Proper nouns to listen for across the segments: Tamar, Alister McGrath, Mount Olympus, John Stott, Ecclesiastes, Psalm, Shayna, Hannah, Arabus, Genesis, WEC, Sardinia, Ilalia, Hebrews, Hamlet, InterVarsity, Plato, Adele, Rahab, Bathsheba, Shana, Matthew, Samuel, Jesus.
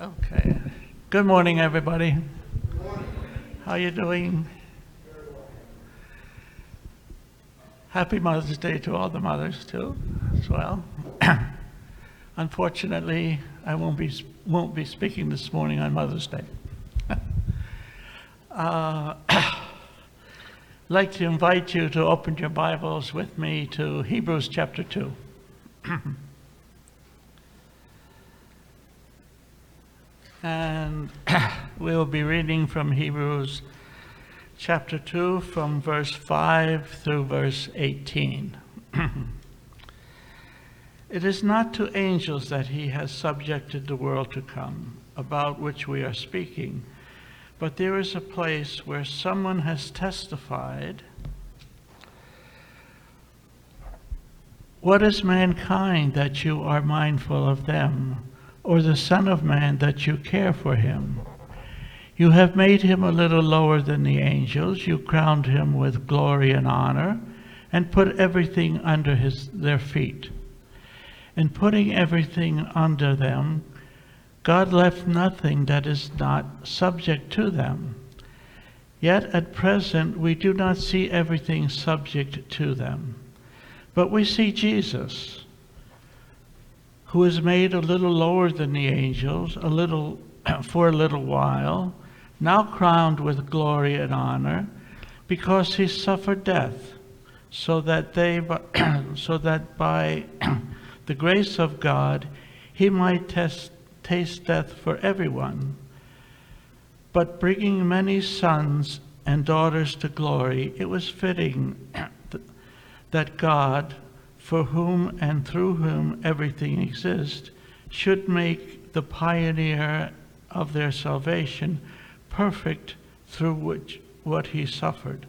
Okay. Good morning, everybody. Good morning. How are you doing? Very well. Happy Mother's Day to all the mothers, too, as well. Unfortunately, I won't be speaking this morning on Mother's Day. I'd like to invite you to open your Bibles with me to Hebrews chapter 2. And we'll be reading from Hebrews chapter 2 from verse 5 through verse 18. It is not to angels that he has subjected the world to come, about which we are speaking, but there is a place where someone has testified, "What is mankind that you are mindful of them? Or the Son of Man that you care for him? You have made him a little lower than the angels. You crowned him with glory and honor, and put everything under their feet. In putting everything under them, God left nothing that is not subject to them. Yet at present we do not see everything subject to them, but we see Jesus, who is made a little lower than the angels, for a little while, now crowned with glory and honor, because he suffered death, so that by the grace of God he might taste death for everyone. But bringing many sons and daughters to glory, it was fitting that God, for whom and through whom everything exists, should make the pioneer of their salvation perfect through what he suffered.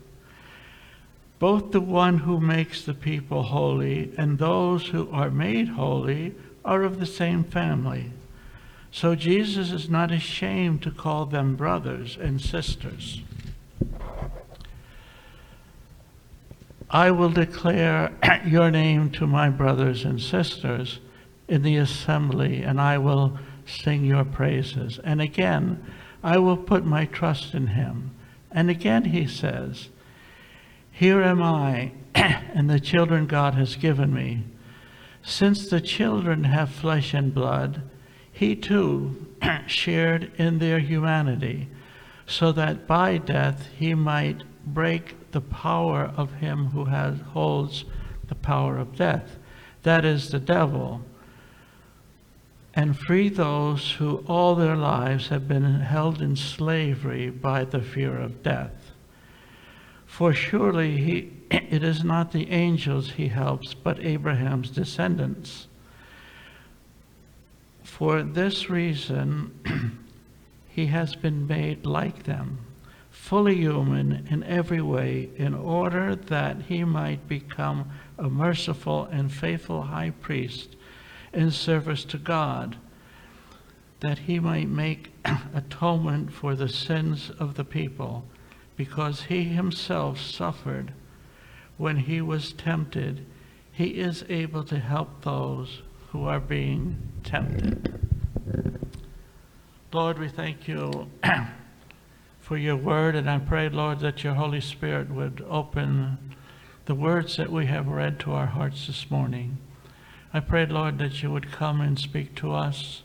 Both the one who makes the people holy and those who are made holy are of the same family. So Jesus is not ashamed to call them brothers and sisters. I will declare your name to my brothers and sisters in the assembly, and I will sing your praises. And again, I will put my trust in him. And again he says, here am I, and the children God has given me. Since the children have flesh and blood, he too shared in their humanity, so that by death he might break the power of him who holds the power of death, that is the devil, and free those who all their lives have been held in slavery by the fear of death. For surely it is not the angels he helps, but Abraham's descendants. For this reason he has been made like them, fully human in every way, in order that he might become a merciful and faithful high priest in service to God, that he might make atonement for the sins of the people, because he himself suffered when he was tempted. He is able to help those who are being tempted." Lord, we thank you for your word, and I pray, Lord, that your Holy Spirit would open the words that we have read to our hearts this morning. I pray, Lord, that you would come and speak to us.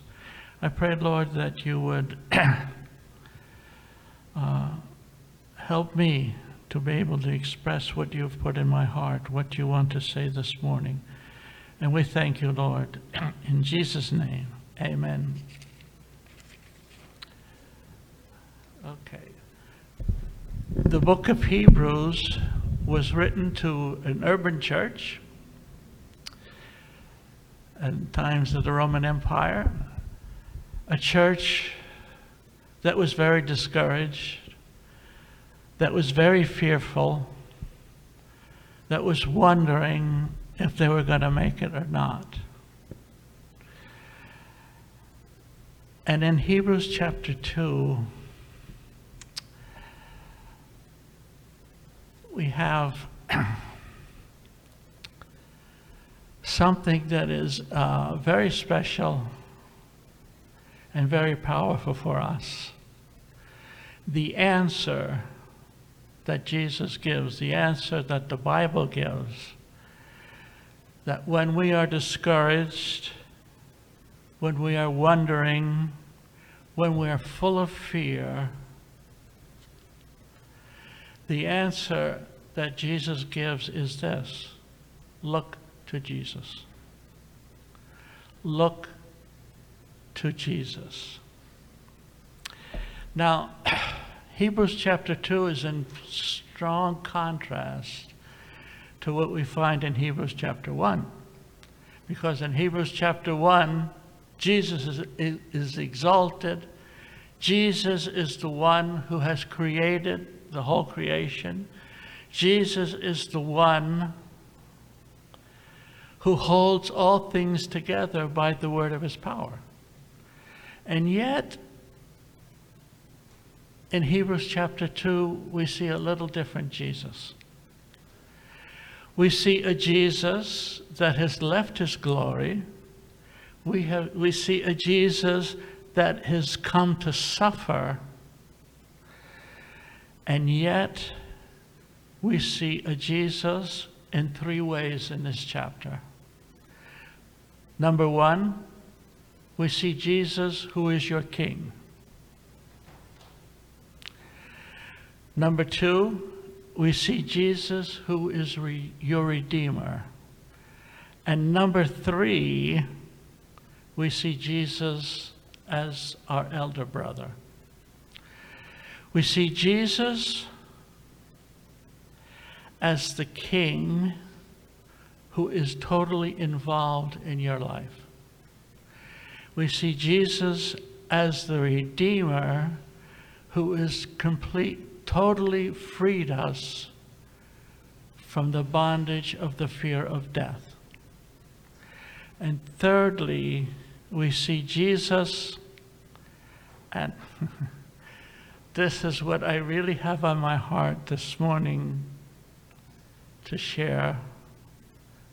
I pray, Lord, that you would help me to be able to express what you've put in my heart, what you want to say this morning. And we thank you, Lord, in Jesus' name, amen. Okay. The book of Hebrews was written to an urban church in times of the Roman Empire, a church that was very discouraged, that was very fearful, that was wondering if they were going to make it or not. And in Hebrews chapter 2, we have something that is very special and very powerful for us. The answer that Jesus gives, the answer that the Bible gives, that when we are discouraged, when we are wondering, when we are full of fear, the answer that Jesus gives is this: look to Jesus. Look to Jesus. Now, Hebrews chapter 2 is in strong contrast to what we find in Hebrews chapter 1. Because in Hebrews chapter 1, Jesus is exalted. Jesus is the one who has created the whole creation. Jesus is the one who holds all things together by the word of his power. And yet, in Hebrews chapter 2, we see a little different Jesus. We see a Jesus that has left his glory. We see a Jesus that has come to suffer. And yet, we see a Jesus in three ways in this chapter. Number one, we see Jesus who is your King. Number two, we see Jesus who is your Redeemer. And number three, we see Jesus as our elder brother. We see Jesus as the King who is totally involved in your life. We see Jesus as the Redeemer who is complete, totally freed us from the bondage of the fear of death. And thirdly, we see Jesus, and this is what I really have on my heart this morning to share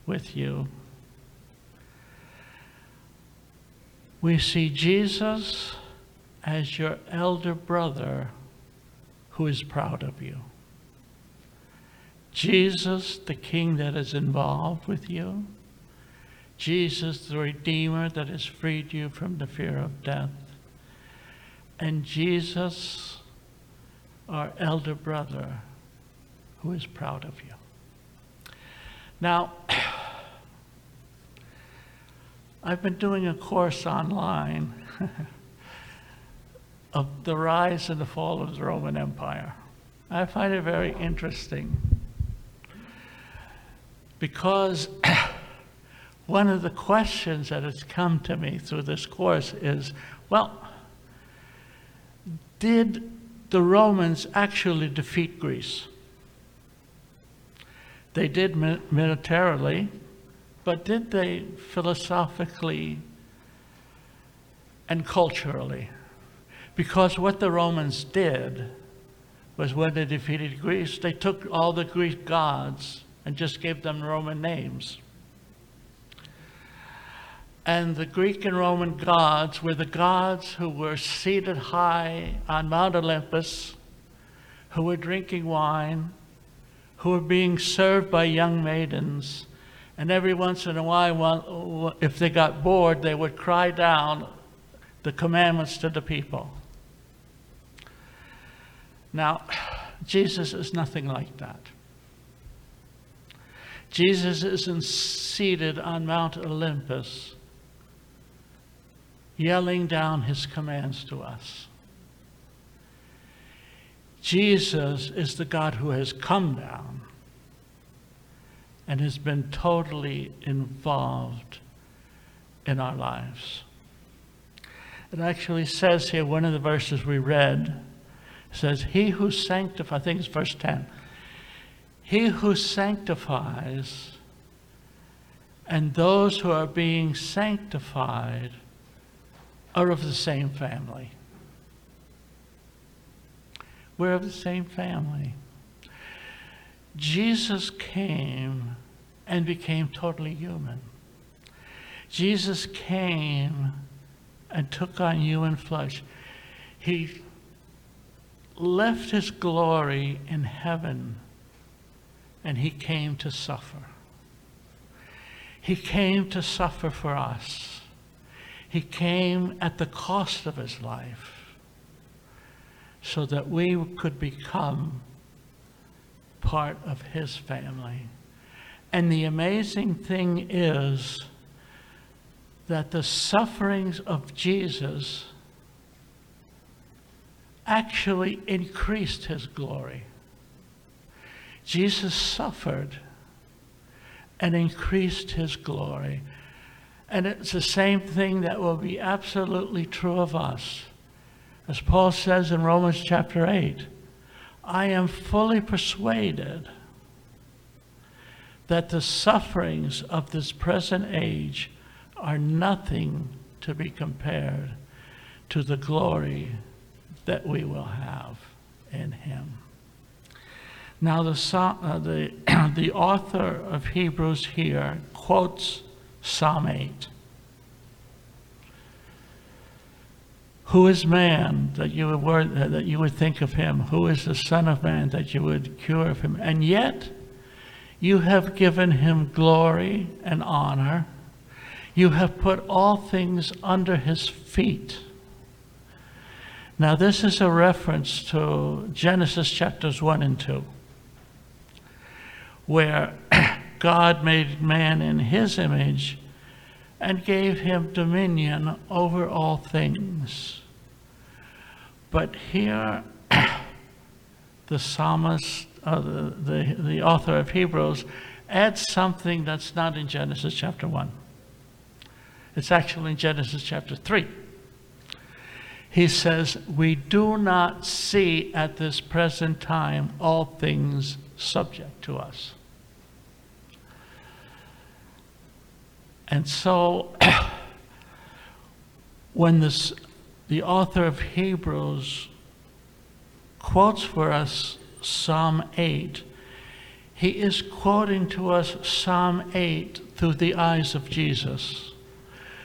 with you. We see Jesus as your elder brother who is proud of you. Jesus, the King that is involved with you. Jesus, the Redeemer that has freed you from the fear of death. And Jesus, our elder brother who is proud of you. Now, I've been doing a course online of the rise and the fall of the Roman Empire. I find it very interesting because one of the questions that has come to me through this course is, well, did the Romans actually defeat Greece? They did militarily, but did they philosophically and culturally? Because what the Romans did was when they defeated Greece, they took all the Greek gods and just gave them Roman names. And the Greek and Roman gods were the gods who were seated high on Mount Olympus, who were drinking wine, who were being served by young maidens. And every once in a while, if they got bored, they would cry down the commandments to the people. Now, Jesus is nothing like that. Jesus isn't seated on Mount Olympus yelling down his commands to us. Jesus is the God who has come down and has been totally involved in our lives. It actually says here, one of the verses we read says, he who sanctifies, I think it's verse 10, he who sanctifies and those who are being sanctified are of the same family. We're of the same family. Jesus came and became totally human. Jesus came and took on human flesh. He left his glory in heaven and he came to suffer. He came to suffer for us. He came at the cost of his life so that we could become part of his family. And the amazing thing is that the sufferings of Jesus actually increased his glory. Jesus suffered and increased his glory. And it's the same thing that will be absolutely true of us. As Paul says in Romans chapter 8, I am fully persuaded that the sufferings of this present age are nothing to be compared to the glory that we will have in him. Now the author of Hebrews here quotes Psalm 8. Who is man that you would think of him? Who is the son of man that you would cure of him? And yet you have given him glory and honor. You have put all things under his feet. Now this is a reference to Genesis chapters 1 and 2, where God made man in his image and gave him dominion over all things. But here the psalmist, the author of Hebrews, adds something that's not in Genesis chapter 1. It's actually in Genesis chapter 3. He says, we do not see at this present time all things subject to us. And so when the author of Hebrews quotes for us Psalm 8, he is quoting to us Psalm 8 through the eyes of Jesus.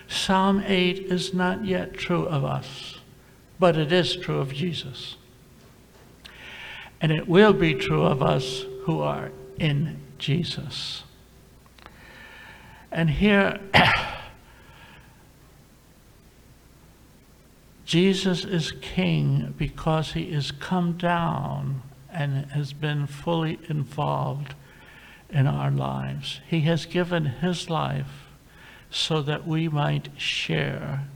Psalm 8 is not yet true of us, but it is true of Jesus. And it will be true of us who are in Jesus. And here, Jesus is king because he has come down and has been fully involved in our lives. He has given his life so that we might share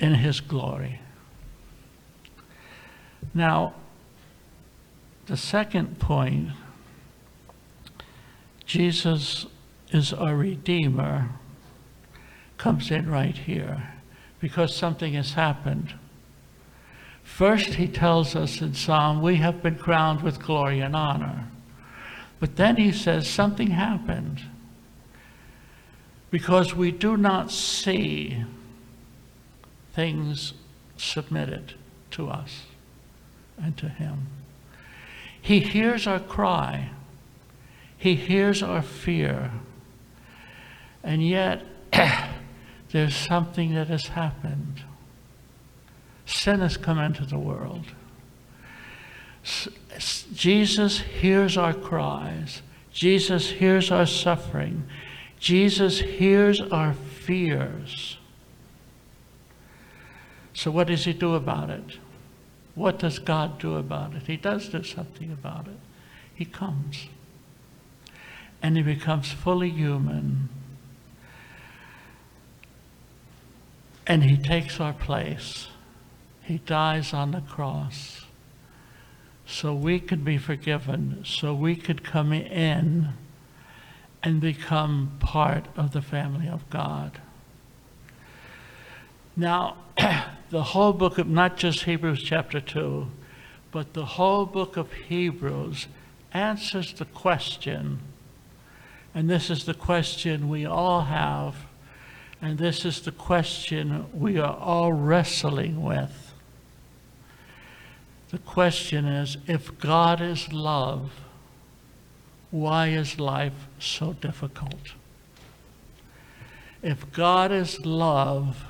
in his glory. Now, the second point, Jesus is our Redeemer, comes in right here because something has happened. First, he tells us in Psalm, we have been crowned with glory and honor. But then he says something happened because we do not see things submitted to us and to him. He hears our cry. He hears our fear, and yet there's something that has happened. Sin has come into the world. Jesus hears our cries. Jesus hears our suffering. Jesus hears our fears. So what does he do about it? What does God do about it? He does do something about it. He comes. And he becomes fully human. And he takes our place. He dies on the cross so we could be forgiven, so we could come in and become part of the family of God. Now, the whole book of, not just Hebrews chapter 2, but the whole book of Hebrews answers the question. And this is the question we all have, and this is the question we are all wrestling with. The question is, if God is love, why is life so difficult? If God is love,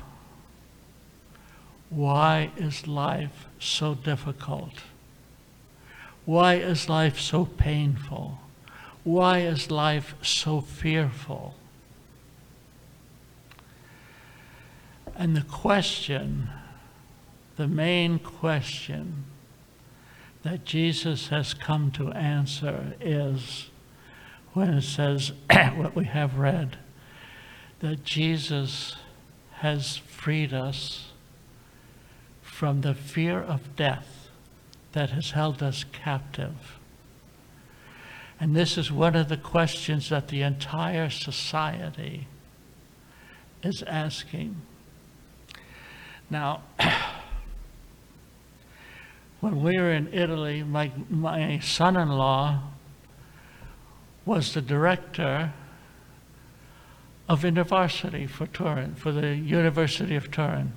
why is life so difficult? Why is life so painful? Why is life so fearful? And the question, the main question that Jesus has come to answer is, when it says what we have read, that Jesus has freed us from the fear of death that has held us captive. And this is one of the questions that the entire society is asking. Now, when we were in Italy, my son-in-law was the director of InterVarsity for Turin, for the University of Turin.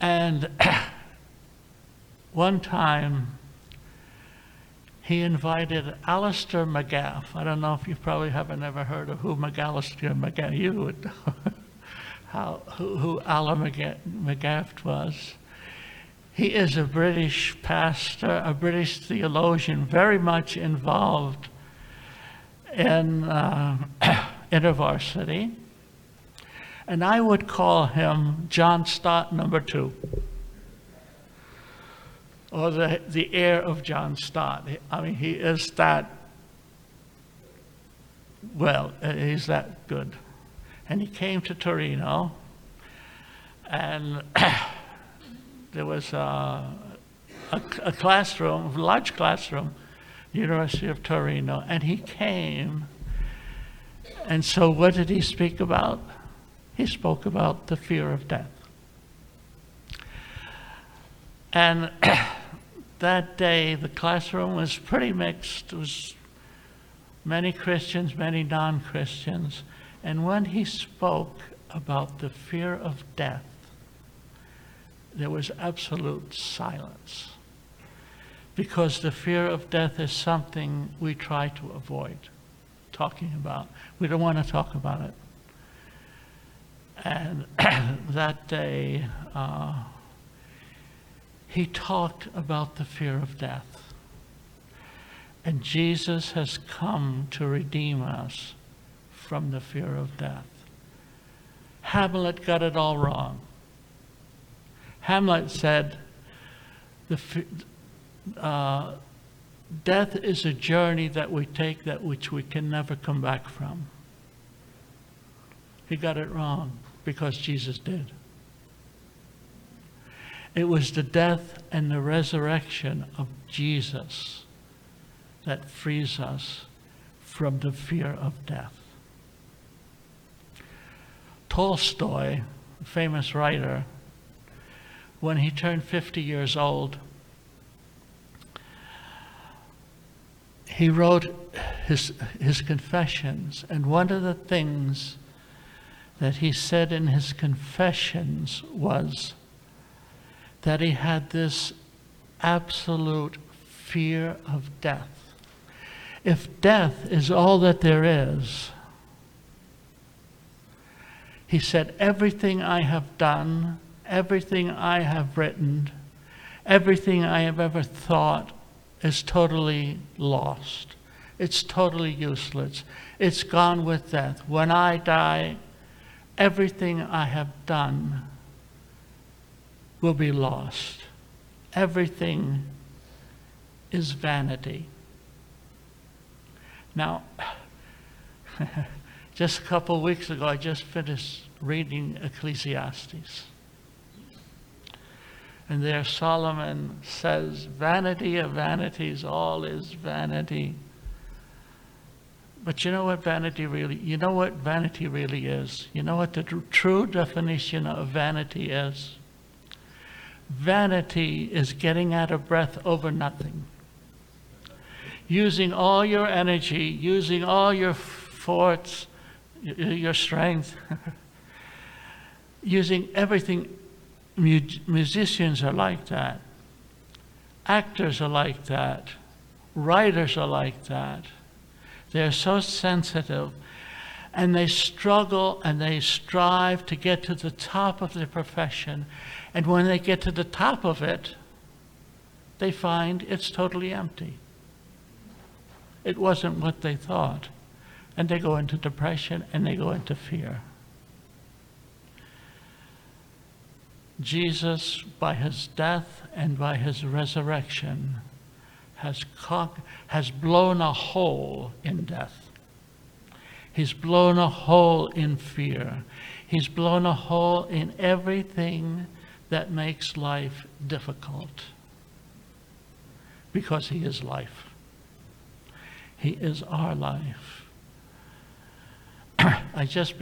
And one time, he invited Alister McGrath. I don't know if you probably haven't ever heard of who Alister McGrath, you would know who Alister McGrath was. He is a British pastor, a British theologian, very much involved in InterVarsity. And I would call him John Stott #2, or the heir of John Stott. I mean, he is that, well, he's that good. And he came to Torino, and there was a classroom, a large classroom, University of Torino, and he came. And so what did he speak about? He spoke about the fear of death. And that day, the classroom was pretty mixed. It was many Christians, many non-Christians. And when he spoke about the fear of death, there was absolute silence. Because the fear of death is something we try to avoid talking about. We don't want to talk about it. And that day, he talked about the fear of death. And Jesus has come to redeem us from the fear of death. Hamlet got it all wrong. Hamlet said, death is a journey that we take, that which we can never come back from. He got it wrong, because Jesus did. It was the death and the resurrection of Jesus that frees us from the fear of death. Tolstoy, a famous writer, when he turned 50 years old, he wrote his confessions, and one of the things that he said in his confessions was that he had this absolute fear of death. If death is all that there is, he said, everything I have done, everything I have written, everything I have ever thought is totally lost. It's totally useless. It's gone with death. When I die, everything I have done will be lost. Everything is vanity. Now, just a couple weeks ago, I just finished reading Ecclesiastes. And there Solomon says, vanity of vanities, all is vanity. But you know what vanity really, you know what vanity really is? You know what the true definition of vanity is? Vanity is getting out of breath over nothing. Using all your energy, using all your force, your strength, using everything. Musicians are like that. Actors are like that. Writers are like that. They're so sensitive, and they struggle and they strive to get to the top of their profession. And when they get to the top of it, they find it's totally empty. It wasn't what they thought. And they go into depression and they go into fear. Jesus, by his death and by his resurrection, has blown a hole in death. He's blown a hole in fear. He's blown a hole in everything that makes life difficult, because he is life. He is our life. I just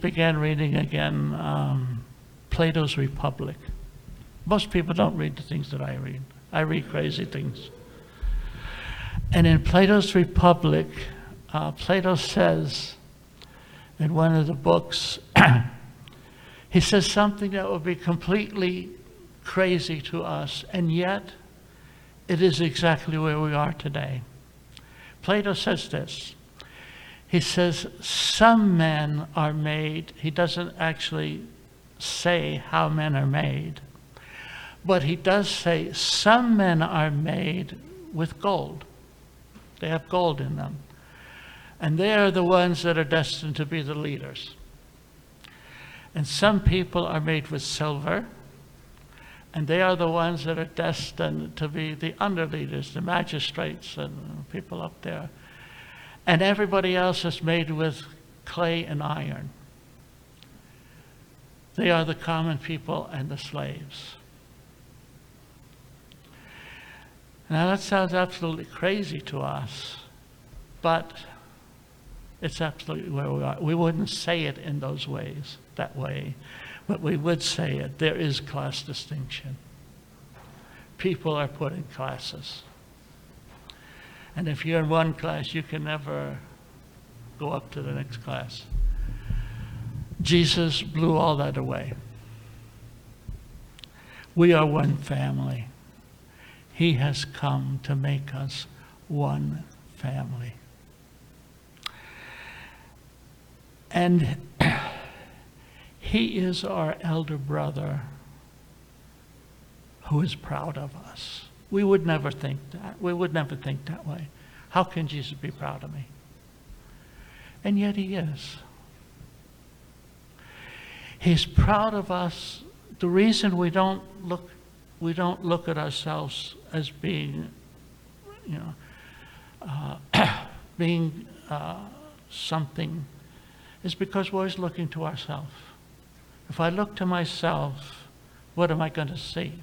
began reading again Plato's Republic. Most people don't read the things that I read. I read crazy things. And in Plato's Republic, Plato says in one of the books, he says something that would be completely crazy to us, and yet it is exactly where we are today. Plato says this. He says, some men are made, he doesn't actually say how men are made, but he does say some men are made with gold. They have gold in them. And they are the ones that are destined to be the leaders. And some people are made with silver, and they are the ones that are destined to be the underleaders, the magistrates and people up there. And everybody else is made with clay and iron. They are the common people and the slaves. Now that sounds absolutely crazy to us, but it's absolutely where we are. We wouldn't say it in those ways, that way, but we would say it. There is class distinction. People are put in classes. And if you're in one class, you can never go up to the next class. Jesus blew all that away. We are one family. He has come to make us one family. And he is our elder brother who is proud of us. We would never think that. We would never think that way. How can Jesus be proud of me? And yet he is. He's proud of us. The reason we don't look at ourselves as being, something, is because we're always looking to ourselves. If I look to myself, what am I going to see?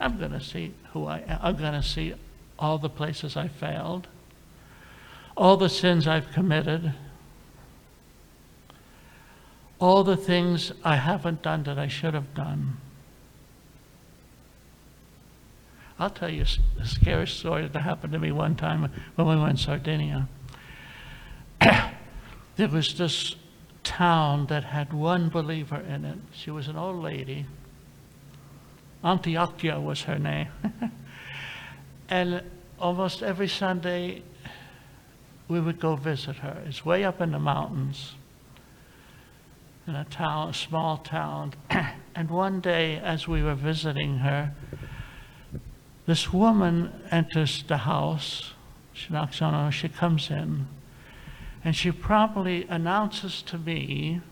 I'm going to see who I am. I'm going to see all the places I failed, all the sins I've committed, all the things I haven't done that I should have done. I'll tell you a scary story that happened to me one time when we were in Sardinia. There was this town that had one believer in it. She was an old lady. Antiochia was her name. And almost every Sunday, we would go visit her. It's way up in the mountains, in a town, a small town. And one day, as we were visiting her, this woman enters the house. She knocks on the door, she comes in, and she promptly announces to me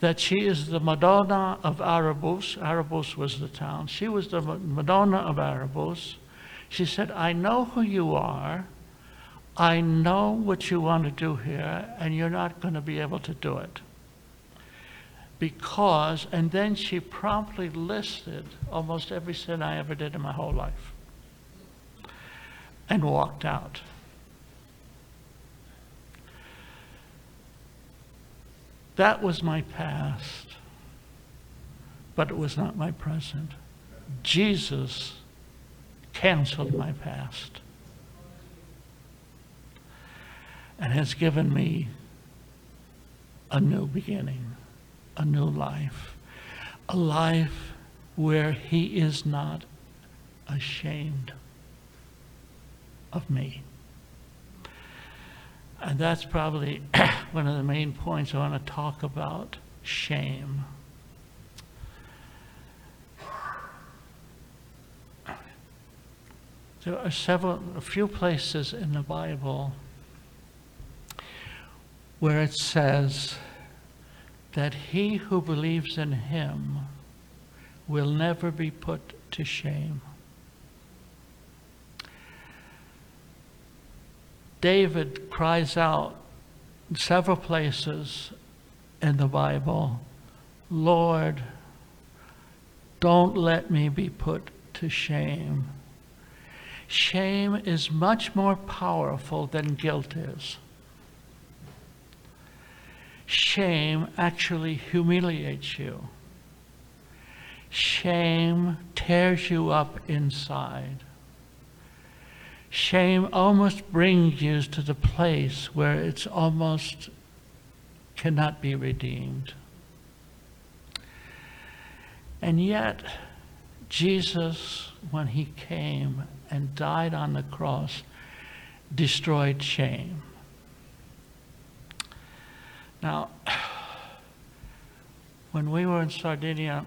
that she is the Madonna of Arabus. Arabus was the town. She was the Madonna of Arabus. She said, I know who you are. I know what you want to do here, and you're not going to be able to do it. Because, and then she promptly listed almost every sin I ever did in my whole life and walked out. That was my past, but it was not my present. Jesus canceled my past and has given me a new beginning, a new life, a life where he is not ashamed of me. And that's probably one of the main points I want to talk about, shame. There are a few places in the Bible where it says that he who believes in him will never be put to shame. David cries out in several places in the Bible, Lord, don't let me be put to shame. Shame is much more powerful than guilt is. Shame actually humiliates you. Shame tears you up inside. Shame almost brings you to the place where it's almost cannot be redeemed. And yet, Jesus, when he came and died on the cross, destroyed shame. Now, when we were in Sardinia,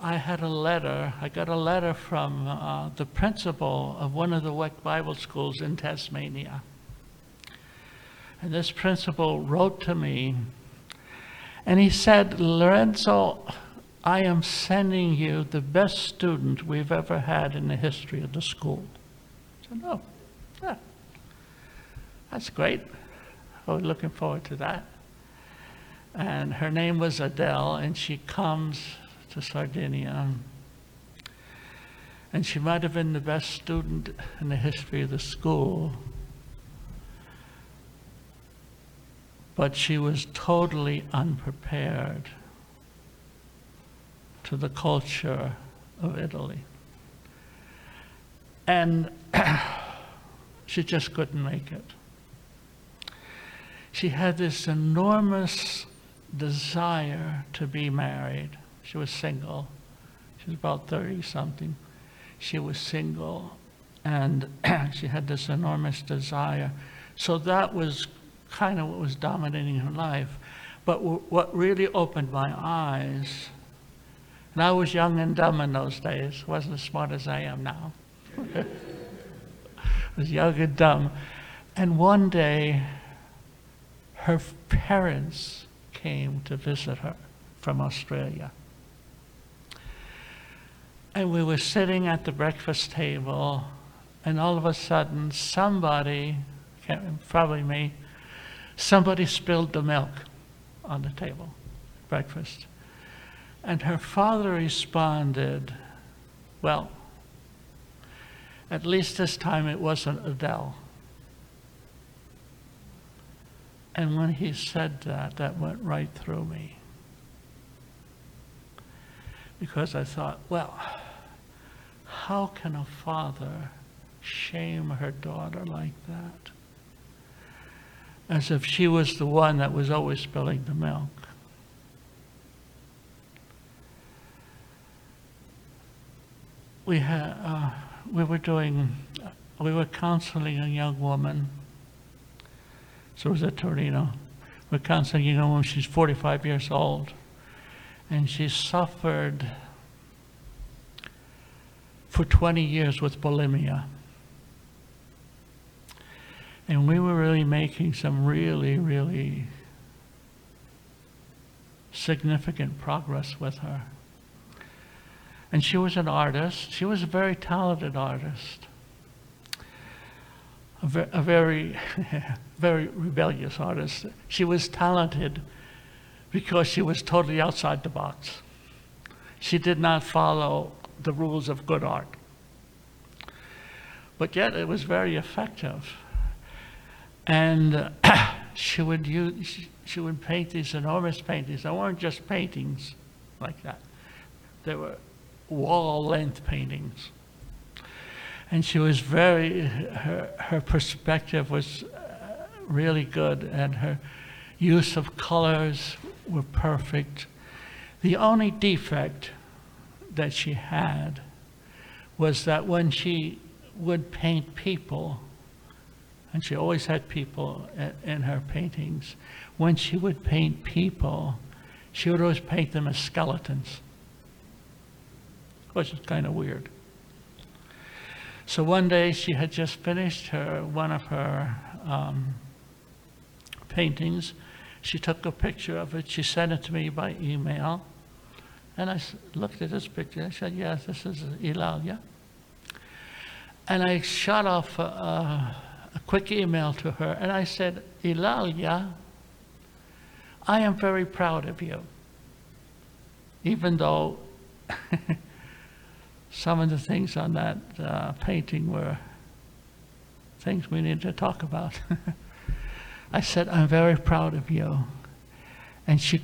I got a letter from the principal of one of the WEC Bible schools in Tasmania. And this principal wrote to me, and he said, Lorenzo, I am sending you the best student we've ever had in the history of the school. I said, oh, yeah, that's great. I was looking forward to that. And her name was Adele, and she comes to Sardinia. And she might have been the best student in the history of the school, but she was totally unprepared to the culture of Italy. And she just couldn't make it. She had this enormous desire to be married. She was single. She was about 30 something. She was single, and she had this enormous desire. So that was kind of what was dominating her life. But what really opened my eyes, and I was young and dumb in those days, wasn't as smart as I am now. I was young and dumb. And one day, her parents came to visit her from Australia. And we were sitting at the breakfast table, and all of a sudden, somebody, probably me, somebody spilled the milk on the table, breakfast. And her father responded, well, at least this time it wasn't Adele. And when he said that, that went right through me. Because I thought, well, how can a father shame her daughter like that? As if she was the one that was always spilling the milk. We were counseling a young woman. So it was at Torino. We're counseling a young woman, she's 45 years old, and she suffered for 20 years with bulimia. And we were really making some really, really significant progress with her. And she was an artist. She was a very talented artist, a very, very rebellious artist. She was talented because she was totally outside the box. She did not follow the rules of good art. But yet it was very effective. And she would paint these enormous paintings. They weren't just paintings like that. They were wall-length paintings. And she was her perspective was really good, and her use of colors were perfect. The only defect that she had was that when she would paint people, and she always had people in her paintings. When she would paint people, she would always paint them as skeletons, which is kind of weird. So one day she had just finished one of her paintings. She took a picture of it. She sent it to me by email. And I looked at this picture. I said, yes, this is Ilalia. And I shot off a quick email to her. And I said, Ilalia, I am very proud of you. Even though some of the things on that painting were things we needed to talk about. I said, I'm very proud of you. And she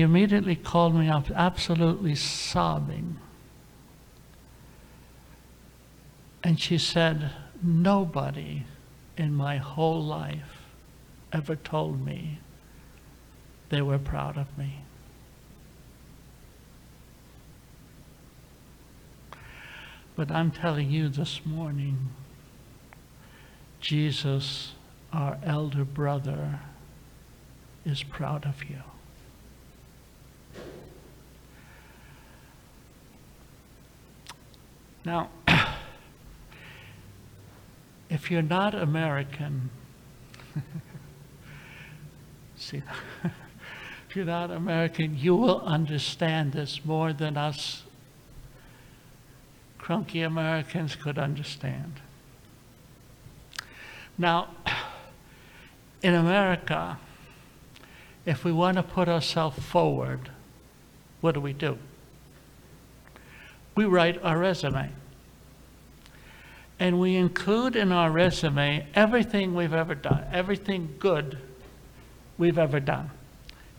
immediately called me up, absolutely sobbing. And she said, nobody in my whole life ever told me they were proud of me. But I'm telling you this morning, Jesus, our elder brother, is proud of you. Now, if you're not American, see, if you're not American, you will understand this more than us crunky Americans could understand. Now, in America, if we want to put ourselves forward, what do? We write our resume. And we include in our resume everything we've ever done, everything good we've ever done.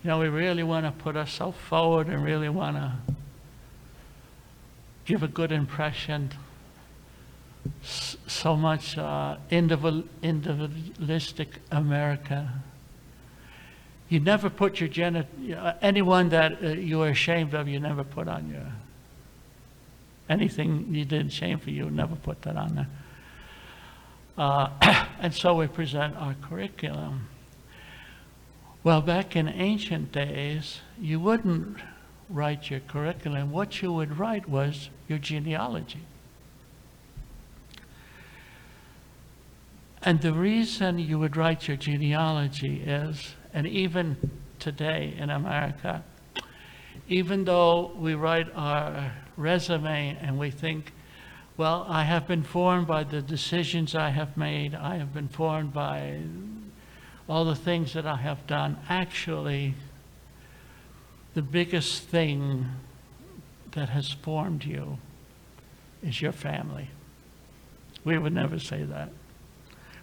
You know, we really want to put ourselves forward and really want to give a good impression. So much individualistic America. You never put your anyone that you are ashamed of, you never put on your, anything you did shameful, you never put that on there. And so we present our curriculum. Well, back in ancient days, you wouldn't write your curriculum. What you would write was your genealogy. And the reason you would write your genealogy is, and even today in America, even though we write our resume and we think, well, I have been formed by the decisions I have made, I have been formed by all the things that I have done, actually, the biggest thing that has formed you is your family. We would never say that,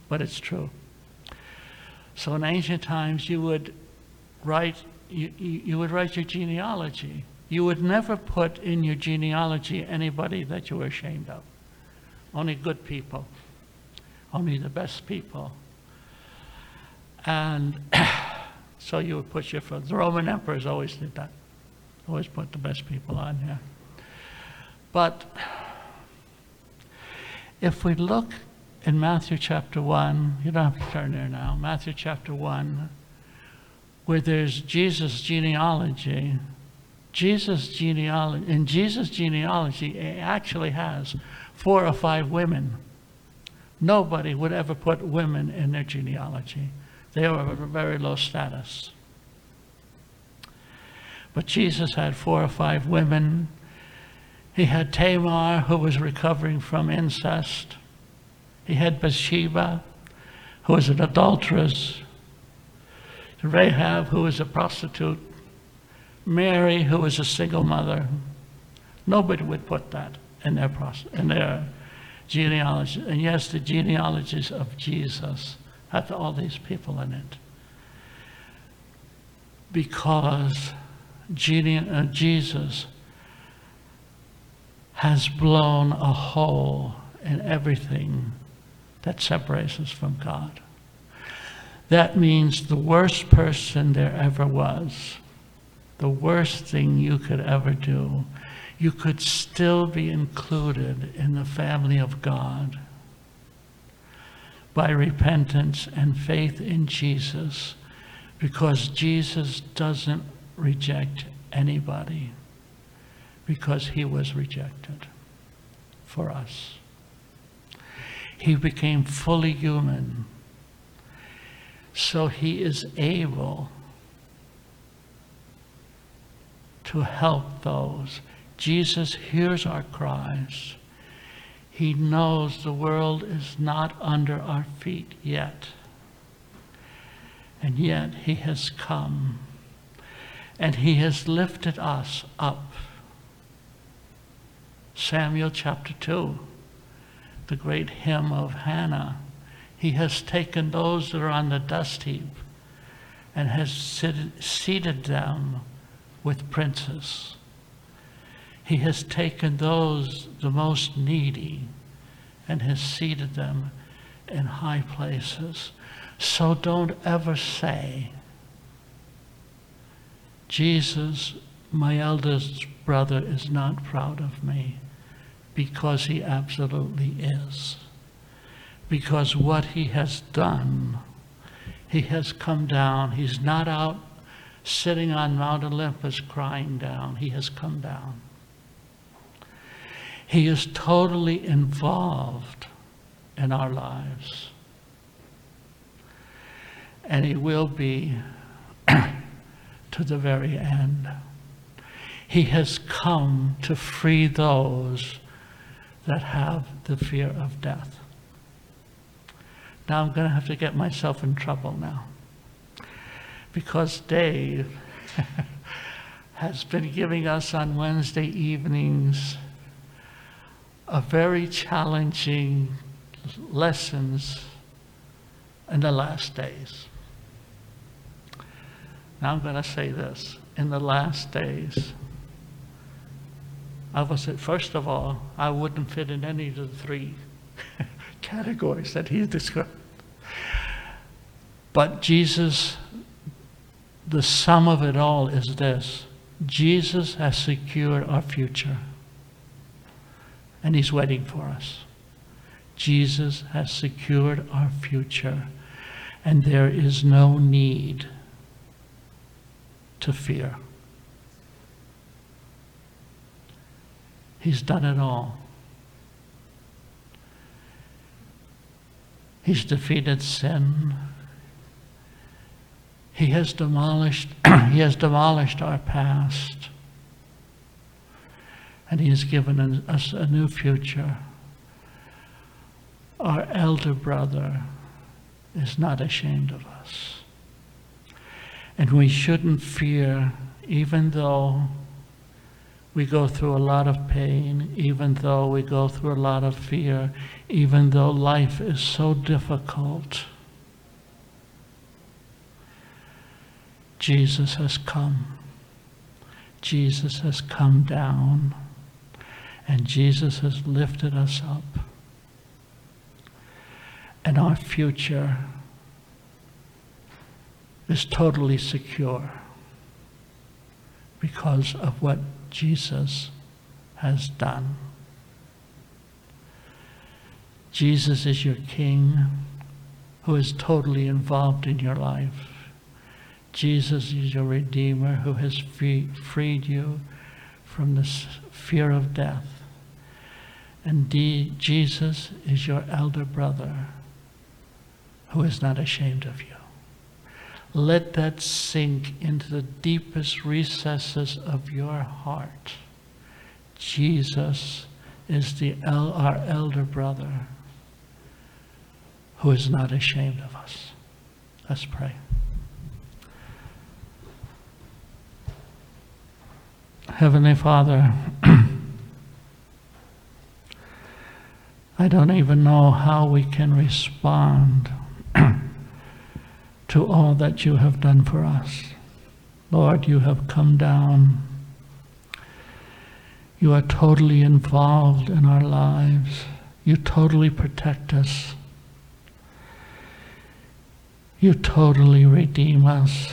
but it's true. So in ancient times, you would write your genealogy. You would never put in your genealogy anybody that you were ashamed of. Only good people, only the best people. And so you would put your first, the Roman emperors always did that, always put the best people on here. But if we look in Matthew chapter 1, you don't have to turn there now, Matthew chapter 1, where there's Jesus' genealogy, in Jesus' genealogy, it actually has 4 or 5 women. Nobody would ever put women in their genealogy. They were of a very low status. But Jesus had 4 or 5 women. He had Tamar, who was recovering from incest. He had Bathsheba, who was an adulteress, Rahab, who was a prostitute, Mary, who was a single mother. Nobody would put that in their genealogy. And yes, the genealogies of Jesus had all these people in it, because Jesus has blown a hole in everything that separates us from God. That means the worst person there ever was, the worst thing you could ever do, you could still be included in the family of God. by repentance and faith in Jesus, because Jesus doesn't reject anybody, because he was rejected for us. He became fully human, so he is able to help those. Jesus hears our cries. He knows the world is not under our feet yet. And yet he has come, and he has lifted us up. Samuel chapter 2, the great hymn of Hannah. He has taken those that are on the dust heap and has seated them with princes. He has taken those, the most needy, and has seated them in high places. So don't ever say, Jesus, my eldest brother, is not proud of me, because he absolutely is. Because what he has done, he has come down. He's not out sitting on Mount Olympus crying down. He has come down. He is totally involved in our lives. And he will be to the very end. He has come to free those that have the fear of death. Now I'm going to have to get myself in trouble now, because Dave has been giving us on Wednesday evenings a very challenging lessons in the last days. Now I'm going to say this, in the last days, first of all, I wouldn't fit in any of the three categories that he described. But Jesus, the sum of it all is this: Jesus has secured our future. And he's waiting for us. Jesus has secured our future, and there is no need to fear. He's done it all. He's defeated sin. He has demolished our past. And he has given us a new future. Our elder brother is not ashamed of us. And we shouldn't fear, even though we go through a lot of pain, even though we go through a lot of fear, even though life is so difficult. Jesus has come. Jesus has come down. And Jesus has lifted us up. And our future is totally secure because of what Jesus has done. Jesus is your King who is totally involved in your life. Jesus is your Redeemer who has freed you from the fear of death. And Jesus is your elder brother who is not ashamed of you. Let that sink into the deepest recesses of your heart. Jesus is our elder brother who is not ashamed of us. Let's pray. Heavenly Father, I don't even know how we can respond to all that you have done for us. Lord, you have come down. You are totally involved in our lives. You totally protect us. You totally redeem us.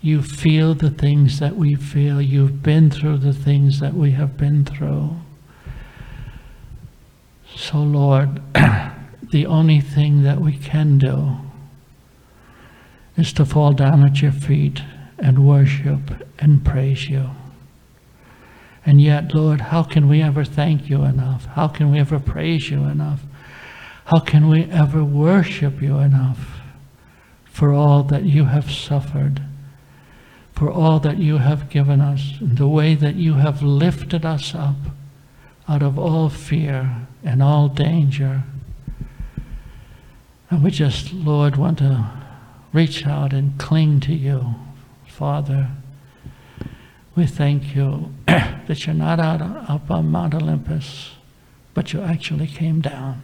You feel the things that we feel. You've been through the things that we have been through. So Lord, the only thing that we can do is to fall down at your feet and worship and praise you. And yet, Lord, how can we ever thank you enough? How can we ever praise you enough? How can we ever worship you enough for all that you have suffered, for all that you have given us, and the way that you have lifted us up out of all fear and all danger? And we just, Lord, want to reach out and cling to you, Father. We thank you that you're not up on Mount Olympus, but you actually came down.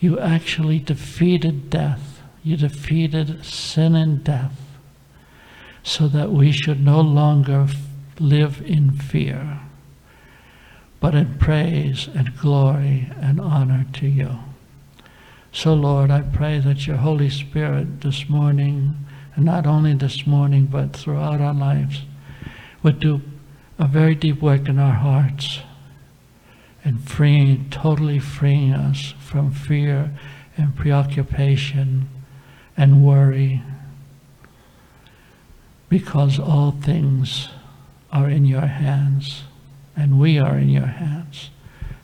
You actually defeated death. You defeated sin and death so that we should no longer live in fear, but in praise and glory and honor to you. So, Lord, I pray that your Holy Spirit this morning, and not only this morning, but throughout our lives, would do a very deep work in our hearts and totally freeing us from fear and preoccupation and worry, because all things are in your hands, and we are in your hands.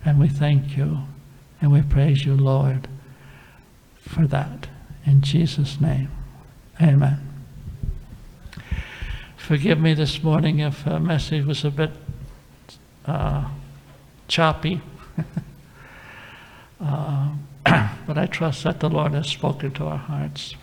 And we thank you, and we praise you, Lord, for that. In Jesus' name, amen. Forgive me this morning if a message was a bit choppy, but I trust that the Lord has spoken to our hearts.